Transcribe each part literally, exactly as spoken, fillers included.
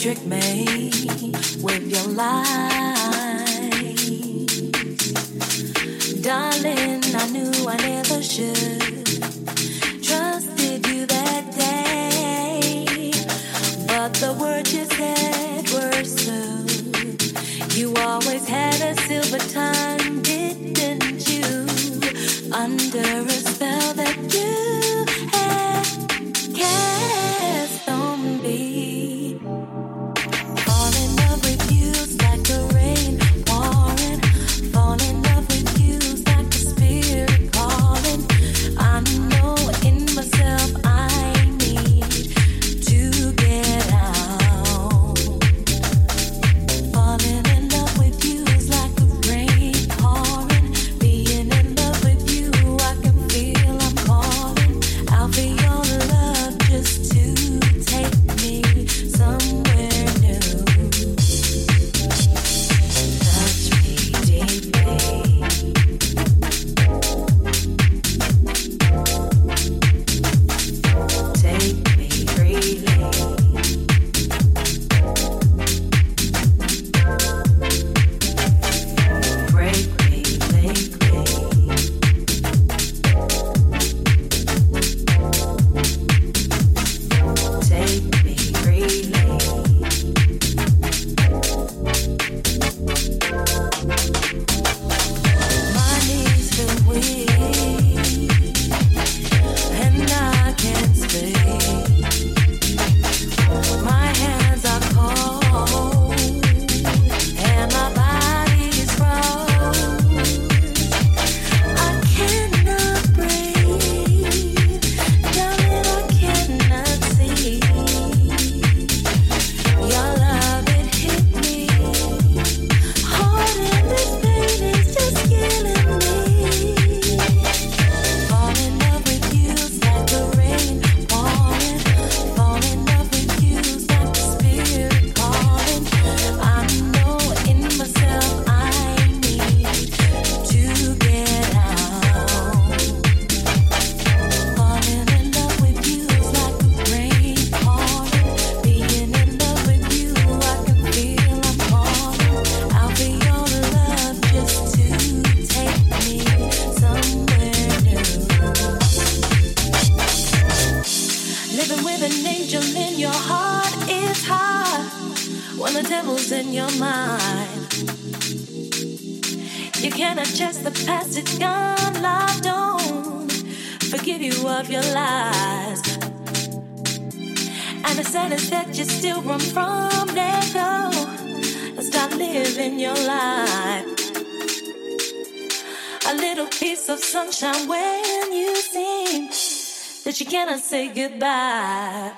trick me with your lies, darling. I knew I never should trusted you that day, but the words you said were so. You always had a silver tongue, didn't you? Under a spell that you had cast on me. Say goodbye. Bye.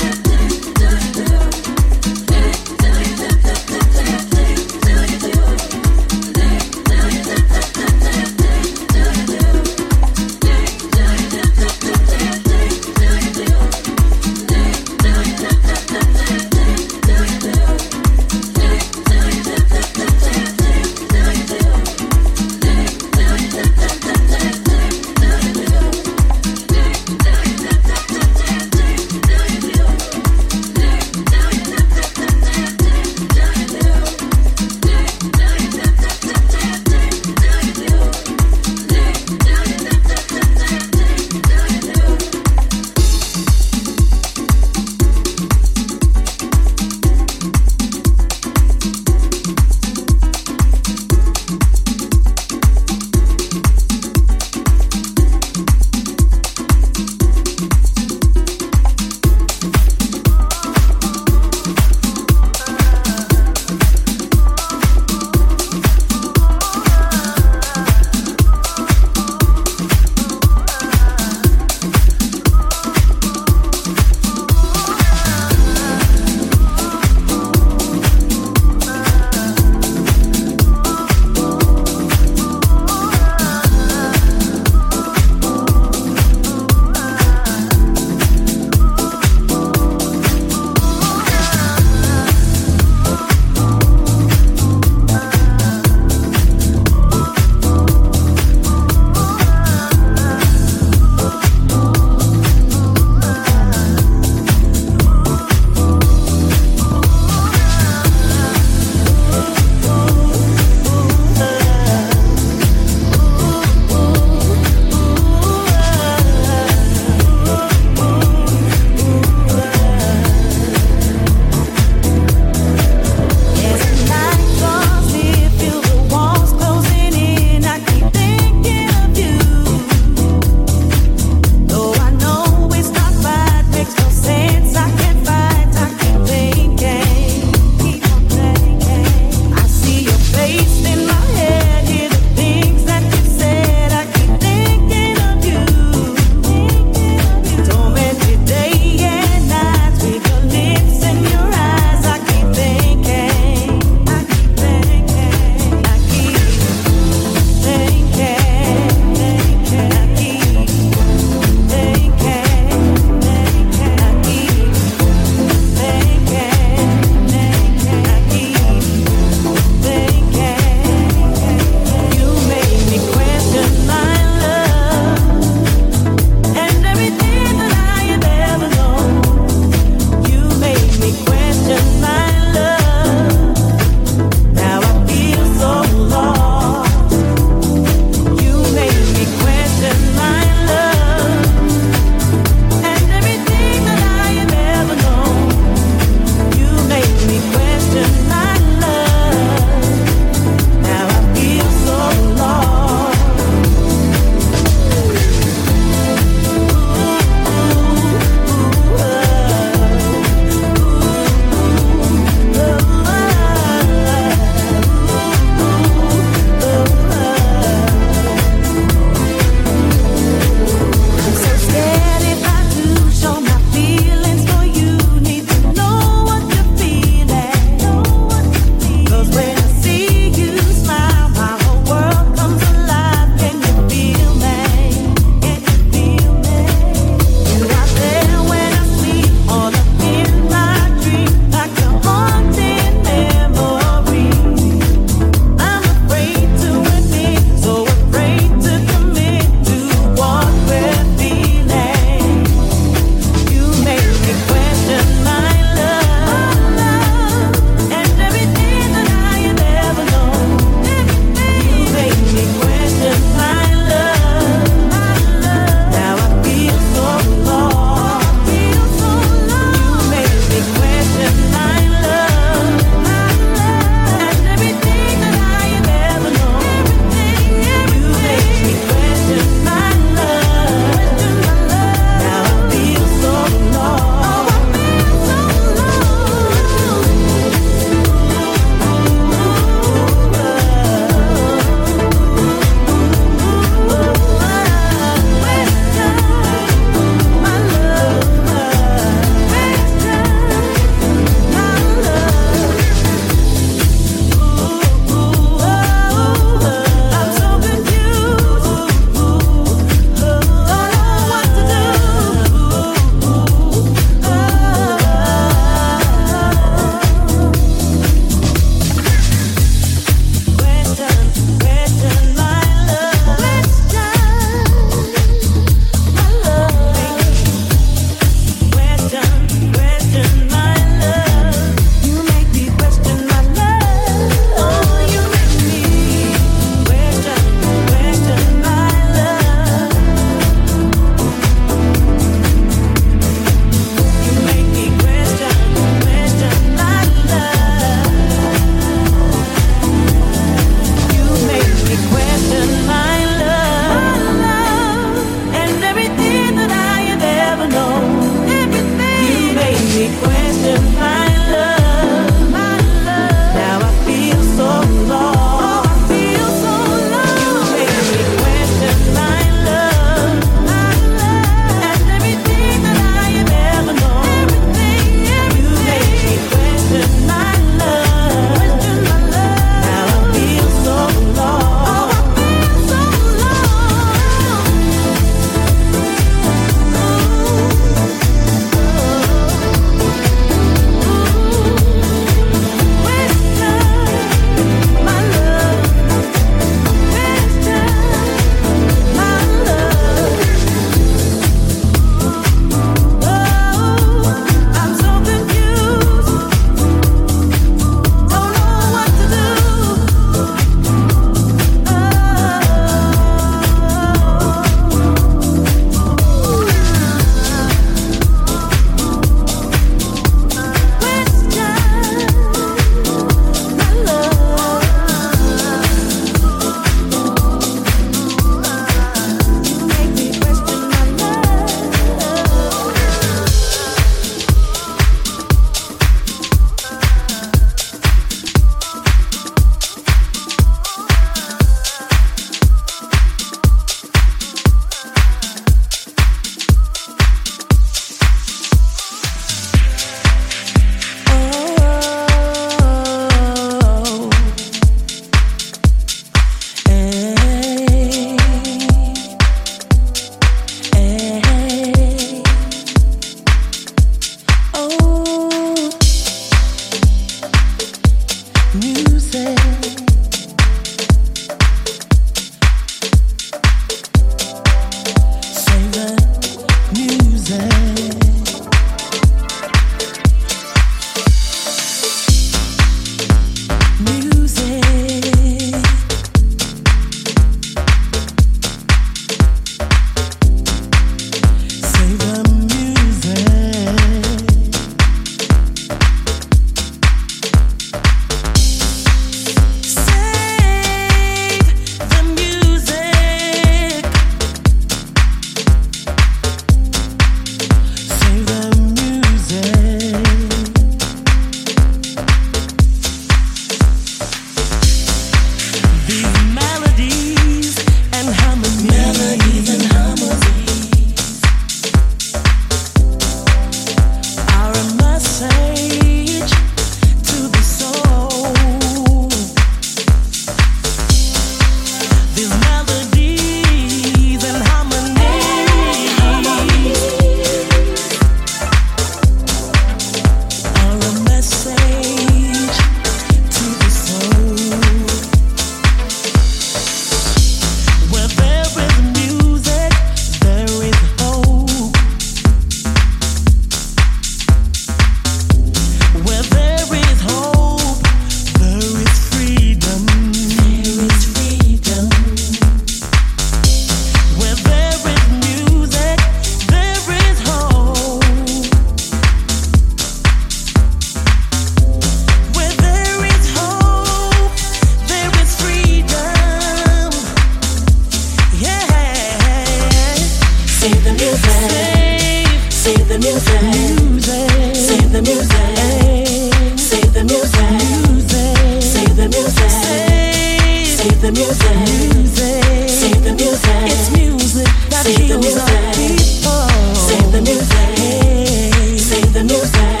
the music, music. Save the music. It's music that heals our people. Save the music. Hey. Save the music.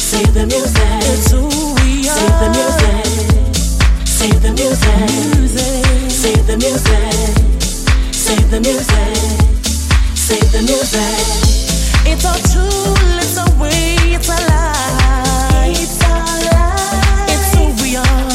Save the music. It's who we are. Save the music. Save the music. Music. Save the music. Save the music. Save the music. It's all true. It's a way. It's a lie. It's a lie. It's who we are.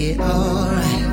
it alright.